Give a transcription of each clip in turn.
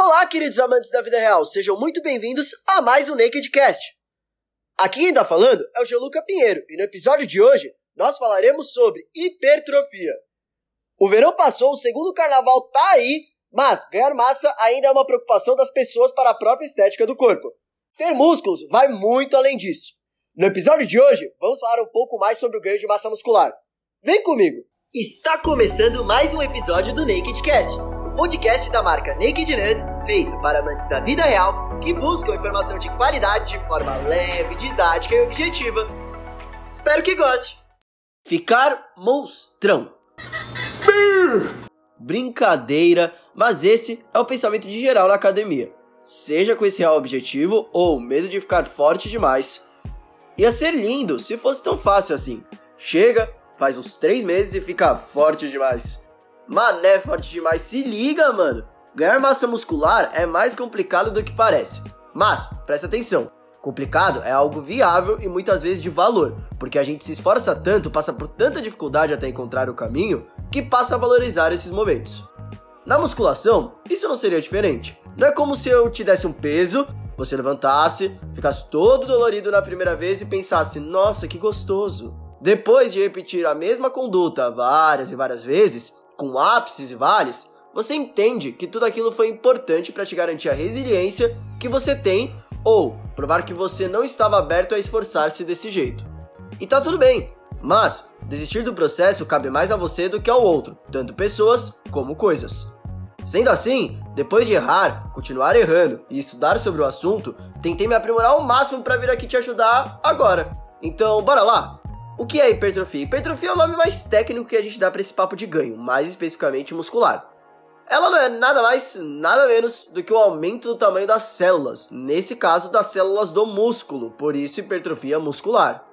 Olá, queridos amantes da vida real, sejam muito bem-vindos a mais um NakedCast. Aqui quem tá falando é o Geluca Pinheiro e no episódio de hoje nós falaremos sobre hipertrofia. O verão passou, o segundo carnaval tá aí, mas ganhar massa ainda é uma preocupação das pessoas para a própria estética do corpo. Ter músculos vai muito além disso. No episódio de hoje vamos falar um pouco mais sobre o ganho de massa muscular. Vem comigo! Está começando mais um episódio do NakedCast, podcast da marca Naked Nuts, feito para amantes da vida real que buscam informação de qualidade de forma leve, didática e objetiva. Espero que goste! Ficar monstrão. Brincadeira, mas esse é o pensamento de geral na academia. Seja com esse real objetivo ou medo de ficar forte demais. Ia ser lindo se fosse tão fácil assim. Chega, faz uns 3 meses e fica forte demais. Mané, forte demais, se liga, mano. Ganhar massa muscular é mais complicado do que parece. Mas, presta atenção, complicado é algo viável e muitas vezes de valor, porque a gente se esforça tanto, passa por tanta dificuldade até encontrar o caminho, que passa a valorizar esses momentos. Na musculação, isso não seria diferente. Não é como se eu te desse um peso, você levantasse, ficasse todo dolorido na primeira vez e pensasse, nossa, que gostoso. Depois de repetir a mesma conduta várias e várias vezes, com ápices e vales, você entende que tudo aquilo foi importante para te garantir a resiliência que você tem ou provar que você não estava aberto a esforçar-se desse jeito. E tá tudo bem, mas desistir do processo cabe mais a você do que ao outro, tanto pessoas como coisas. Sendo assim, depois de errar, continuar errando e estudar sobre o assunto, tentei me aprimorar ao máximo para vir aqui te ajudar agora. Então, bora lá! O que é hipertrofia? Hipertrofia é o nome mais técnico que a gente dá para esse papo de ganho, mais especificamente muscular. Ela não é nada mais, nada menos do que o aumento do tamanho das células, nesse caso das células do músculo, por isso hipertrofia muscular.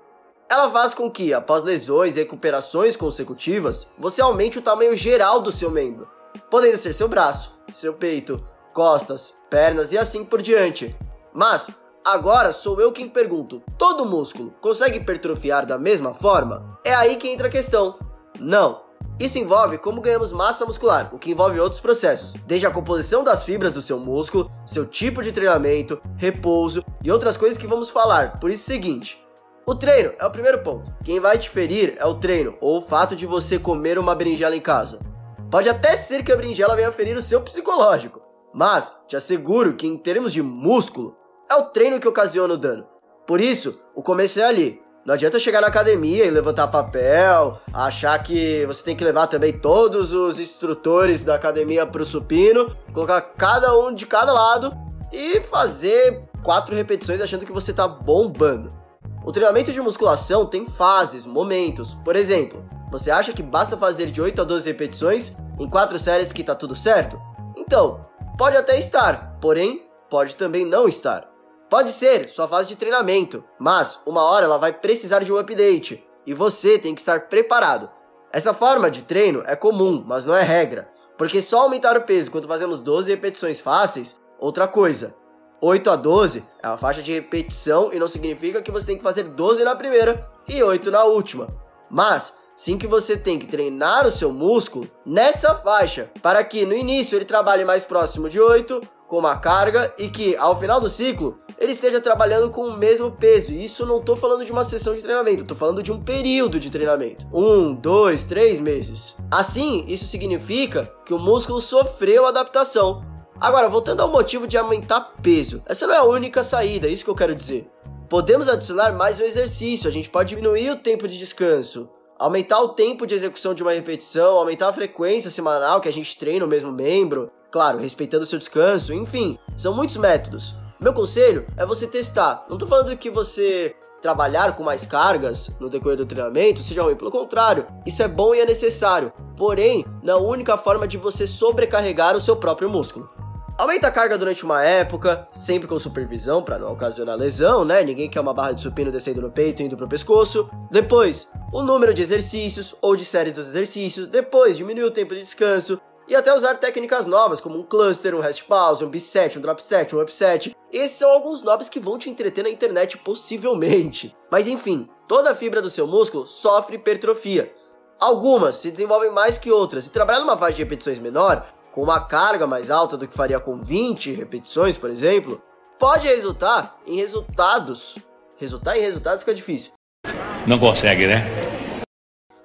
Ela faz com que, após lesões e recuperações consecutivas, você aumente o tamanho geral do seu membro, podendo ser seu braço, seu peito, costas, pernas e assim por diante. Mas agora sou eu quem pergunto, todo músculo consegue hipertrofiar da mesma forma? É aí que entra a questão. Não. Isso envolve como ganhamos massa muscular, o que envolve outros processos, desde a composição das fibras do seu músculo, seu tipo de treinamento, repouso e outras coisas que vamos falar, por isso é o seguinte. O treino é o primeiro ponto. Quem vai te ferir é o treino ou o fato de você comer uma berinjela em casa. Pode até ser que a berinjela venha ferir o seu psicológico, mas te asseguro que em termos de músculo, é o treino que ocasiona o dano. Por isso, o começo é ali. Não adianta chegar na academia e levantar papel, achar que você tem que levar também todos os instrutores da academia pro supino, colocar cada um de cada lado e fazer 4 repetições achando que você tá bombando. O treinamento de musculação tem fases, momentos. Por exemplo, você acha que basta fazer de 8 a 12 repetições em 4 séries que tá tudo certo? Então, pode até estar, porém, pode também não estar. Pode ser sua fase de treinamento, mas uma hora ela vai precisar de um update e você tem que estar preparado. Essa forma de treino é comum, mas não é regra, porque só aumentar o peso quando fazemos 12 repetições fáceis, outra coisa. 8 a 12 é uma faixa de repetição e não significa que você tem que fazer 12 na primeira e 8 na última, mas sim que você tem que treinar o seu músculo nessa faixa, para que no início ele trabalhe mais próximo de 8 com uma carga e que ao final do ciclo ele esteja trabalhando com o mesmo peso. E isso não tô falando de uma sessão de treinamento, tô falando de um período de treinamento. 1, 2, 3 meses. Assim, isso significa que o músculo sofreu adaptação. Agora, voltando ao motivo de aumentar peso, essa não é a única saída, isso que eu quero dizer. Podemos adicionar mais um exercício, a gente pode diminuir o tempo de descanso, aumentar o tempo de execução de uma repetição, aumentar a frequência semanal que a gente treina o mesmo membro, claro, respeitando o seu descanso, enfim, são muitos métodos. Meu conselho é você testar. Não tô falando que você trabalhar com mais cargas no decorrer do treinamento seja ruim, pelo contrário, isso é bom e é necessário, porém, não é a única forma de você sobrecarregar o seu próprio músculo. Aumenta a carga durante uma época, sempre com supervisão para não ocasionar lesão, né? Ninguém quer uma barra de supino descendo no peito e indo pro pescoço. Depois, o número de exercícios ou de séries dos exercícios. Depois, diminui o tempo de descanso. E até usar técnicas novas, como um cluster, um rest pause, um biset, um drop set, um upset. Esses são alguns nomes que vão te entreter na internet, possivelmente. Mas enfim, toda a fibra do seu músculo sofre hipertrofia. Algumas se desenvolvem mais que outras, e trabalhar numa faixa de repetições menor com uma carga mais alta do que faria com 20 repetições, por exemplo, pode resultar em resultados. Resultar em resultados fica difícil. Não consegue, né?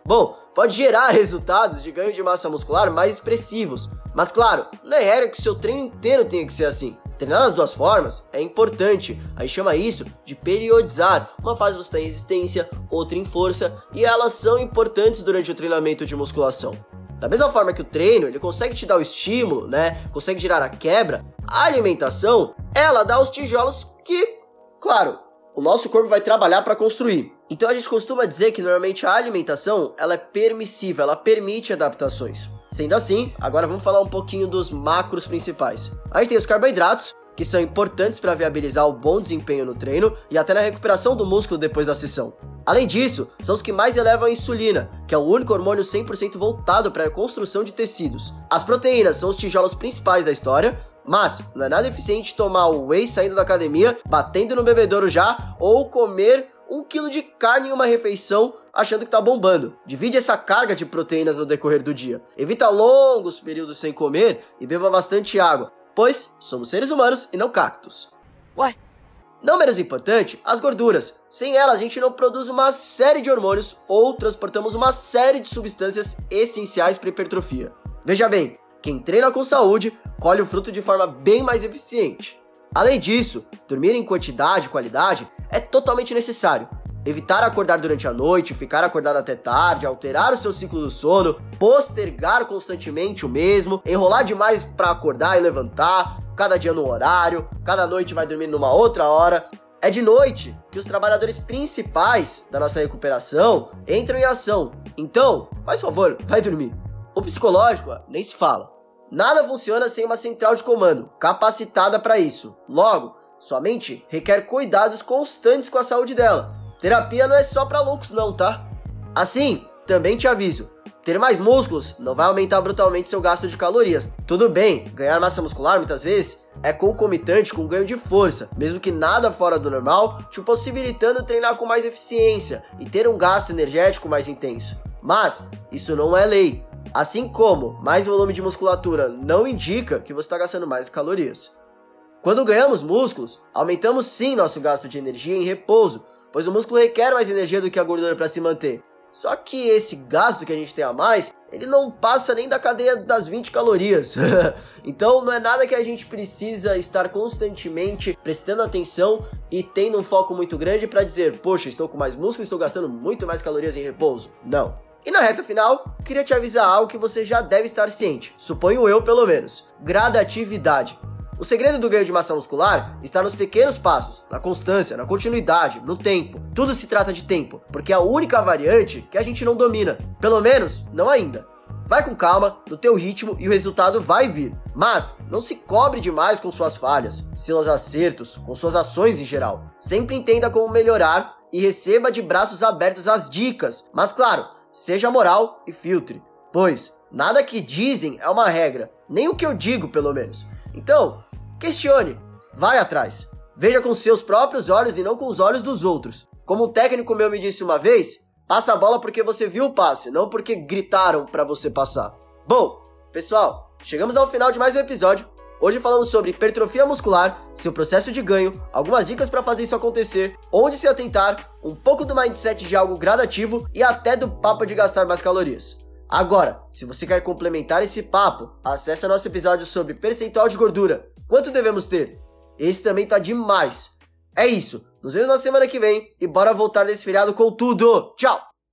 Bom, pode gerar resultados de ganho de massa muscular mais expressivos. Mas claro, não é regra que o seu treino inteiro tenha que ser assim. Treinar as duas formas é importante. A gente chama isso de periodizar. Uma fase você está em resistência, outra em força, e elas são importantes durante o treinamento de musculação. Da mesma forma que o treino, ele consegue te dar o estímulo, né? Consegue gerar a quebra. A alimentação, ela dá os tijolos que, claro, o nosso corpo vai trabalhar para construir. Então a gente costuma dizer que normalmente a alimentação, ela é permissiva, ela permite adaptações. Sendo assim, agora vamos falar um pouquinho dos macros principais. A gente tem os carboidratos, que são importantes para viabilizar o bom desempenho no treino e até na recuperação do músculo depois da sessão. Além disso, são os que mais elevam a insulina, que é o único hormônio 100% voltado para a construção de tecidos. As proteínas são os tijolos principais da história, mas não é nada eficiente tomar o whey saindo da academia, batendo no bebedouro já, ou comer 1 kg de carne em uma refeição achando que tá bombando. Divide essa carga de proteínas no decorrer do dia. Evita longos períodos sem comer e beba bastante água, pois somos seres humanos e não cactos. Ué? Não menos importante, as gorduras. Sem elas, a gente não produz uma série de hormônios ou transportamos uma série de substâncias essenciais para hipertrofia. Veja bem, quem treina com saúde, colhe o fruto de forma bem mais eficiente. Além disso, dormir em quantidade e qualidade é totalmente necessário. Evitar acordar durante a noite, ficar acordado até tarde, alterar o seu ciclo do sono, postergar constantemente o mesmo, enrolar demais para acordar e levantar, cada dia num horário, cada noite vai dormir numa outra hora. É de noite que os trabalhadores principais da nossa recuperação entram em ação. Então, faz favor, vai dormir. O psicológico nem se fala. Nada funciona sem uma central de comando capacitada para isso. Logo, sua mente requer cuidados constantes com a saúde dela. Terapia não é só pra loucos não, tá? Assim, também te aviso, ter mais músculos não vai aumentar brutalmente seu gasto de calorias. Tudo bem, ganhar massa muscular muitas vezes é concomitante com o ganho de força, mesmo que nada fora do normal, te possibilitando treinar com mais eficiência e ter um gasto energético mais intenso. Mas, isso não é lei. Assim como mais volume de musculatura não indica que você está gastando mais calorias. Quando ganhamos músculos, aumentamos sim nosso gasto de energia em repouso, pois o músculo requer mais energia do que a gordura para se manter. Só que esse gasto que a gente tem a mais, ele não passa nem da cadeia das 20 calorias. Então não é nada que a gente precisa estar constantemente prestando atenção e tendo um foco muito grande para dizer, poxa, estou com mais músculo, estou gastando muito mais calorias em repouso. Não. E na reta final, queria te avisar algo que você já deve estar ciente, suponho eu pelo menos, gradatividade. O segredo do ganho de massa muscular está nos pequenos passos, na constância, na continuidade, no tempo. Tudo se trata de tempo, porque é a única variante que a gente não domina. Pelo menos, não ainda. Vai com calma, no teu ritmo e o resultado vai vir. Mas não se cobre demais com suas falhas, seus acertos, com suas ações em geral. Sempre entenda como melhorar e receba de braços abertos as dicas. Mas claro, seja moral e filtre. Pois, nada que dizem é uma regra, nem o que eu digo pelo menos. Então, questione, vai atrás, veja com seus próprios olhos e não com os olhos dos outros. Como um técnico meu me disse uma vez, passa a bola porque você viu o passe, não porque gritaram para você passar. Bom, pessoal, chegamos ao final de mais um episódio. Hoje falamos sobre hipertrofia muscular, seu processo de ganho, algumas dicas para fazer isso acontecer, onde se atentar, um pouco do mindset de algo gradativo e até do papo de gastar mais calorias. Agora, se você quer complementar esse papo, acesse nosso episódio sobre percentual de gordura. Quanto devemos ter? Esse também tá demais. É isso. Nos vemos na semana que vem e bora voltar desse feriado com tudo. Tchau!